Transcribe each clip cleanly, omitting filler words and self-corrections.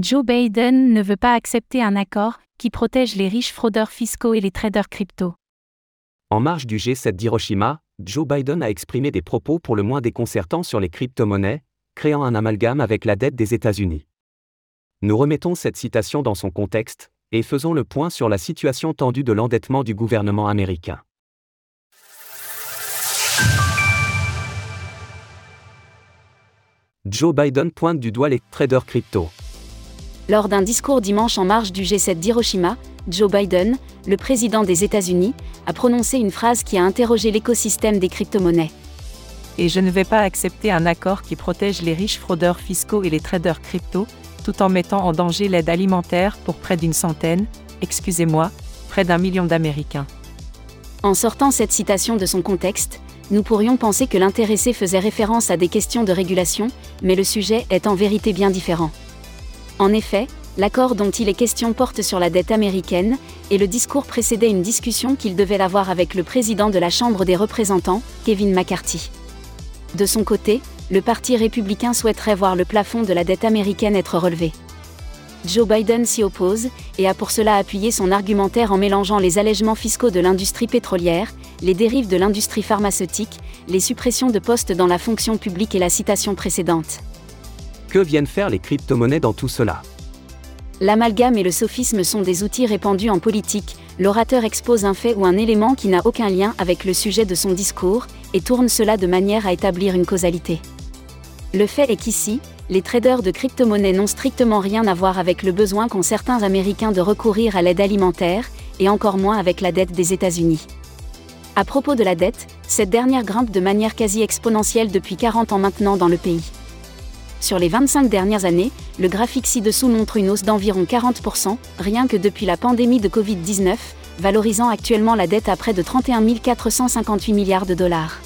Joe Biden ne veut pas accepter un accord qui protège les riches fraudeurs fiscaux et les traders crypto. En marge du G7 d'Hiroshima, Joe Biden a exprimé des propos pour le moins déconcertants sur les cryptomonnaies, créant un amalgame avec la dette des États-Unis. Nous remettons cette citation dans son contexte et faisons le point sur la situation tendue de l'endettement du gouvernement américain. Joe Biden pointe du doigt les traders crypto. Lors d'un discours dimanche en marge du G7 d'Hiroshima, Joe Biden, le président des États-Unis, a prononcé une phrase qui a interrogé l'écosystème des crypto-monnaies. Et je ne vais pas accepter un accord qui protège les riches fraudeurs fiscaux et les traders crypto, tout en mettant en danger l'aide alimentaire pour près d'un million d'Américains. En sortant cette citation de son contexte, nous pourrions penser que l'intéressé faisait référence à des questions de régulation, mais le sujet est en vérité bien différent. En effet, l'accord dont il est question porte sur la dette américaine, et le discours précédait une discussion qu'il devait avoir avec le président de la Chambre des représentants, Kevin McCarthy. De son côté, le parti républicain souhaiterait voir le plafond de la dette américaine être relevé. Joe Biden s'y oppose, et a pour cela appuyé son argumentaire en mélangeant les allègements fiscaux de l'industrie pétrolière, les dérives de l'industrie pharmaceutique, les suppressions de postes dans la fonction publique et la citation précédente. Que viennent faire les crypto-monnaies dans tout cela ? L'amalgame et le sophisme sont des outils répandus en politique, l'orateur expose un fait ou un élément qui n'a aucun lien avec le sujet de son discours, et tourne cela de manière à établir une causalité. Le fait est qu'ici, les traders de crypto-monnaies n'ont strictement rien à voir avec le besoin qu'ont certains Américains de recourir à l'aide alimentaire, et encore moins avec la dette des États-Unis. À propos de la dette, cette dernière grimpe de manière quasi exponentielle depuis 40 ans maintenant dans le pays. Sur les 25 dernières années, le graphique ci-dessous montre une hausse d'environ 40%, rien que depuis la pandémie de Covid-19, valorisant actuellement la dette à près de 31 458 milliards de dollars.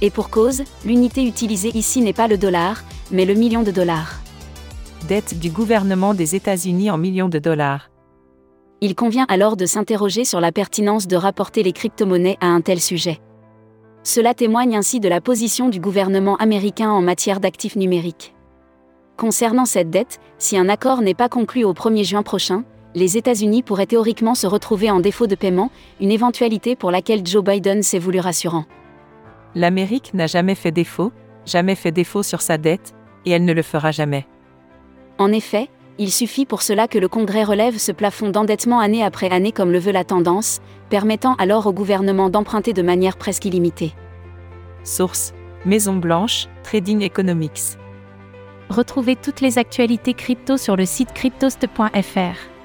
Et pour cause, l'unité utilisée ici n'est pas le dollar, mais le million de dollars. Dette du gouvernement des États-Unis en millions de dollars. Il convient alors de s'interroger sur la pertinence de rapporter les crypto-monnaies à un tel sujet. Cela témoigne ainsi de la position du gouvernement américain en matière d'actifs numériques. Concernant cette dette, si un accord n'est pas conclu au 1er juin prochain, les États-Unis pourraient théoriquement se retrouver en défaut de paiement, une éventualité pour laquelle Joe Biden s'est voulu rassurant. L'Amérique n'a jamais fait défaut sur sa dette, et elle ne le fera jamais. En effet, il suffit pour cela que le Congrès relève ce plafond d'endettement année après année comme le veut la tendance, permettant alors au gouvernement d'emprunter de manière presque illimitée. Source : Maison-Blanche, Trading Economics. Retrouvez toutes les actualités crypto sur le site cryptoast.fr.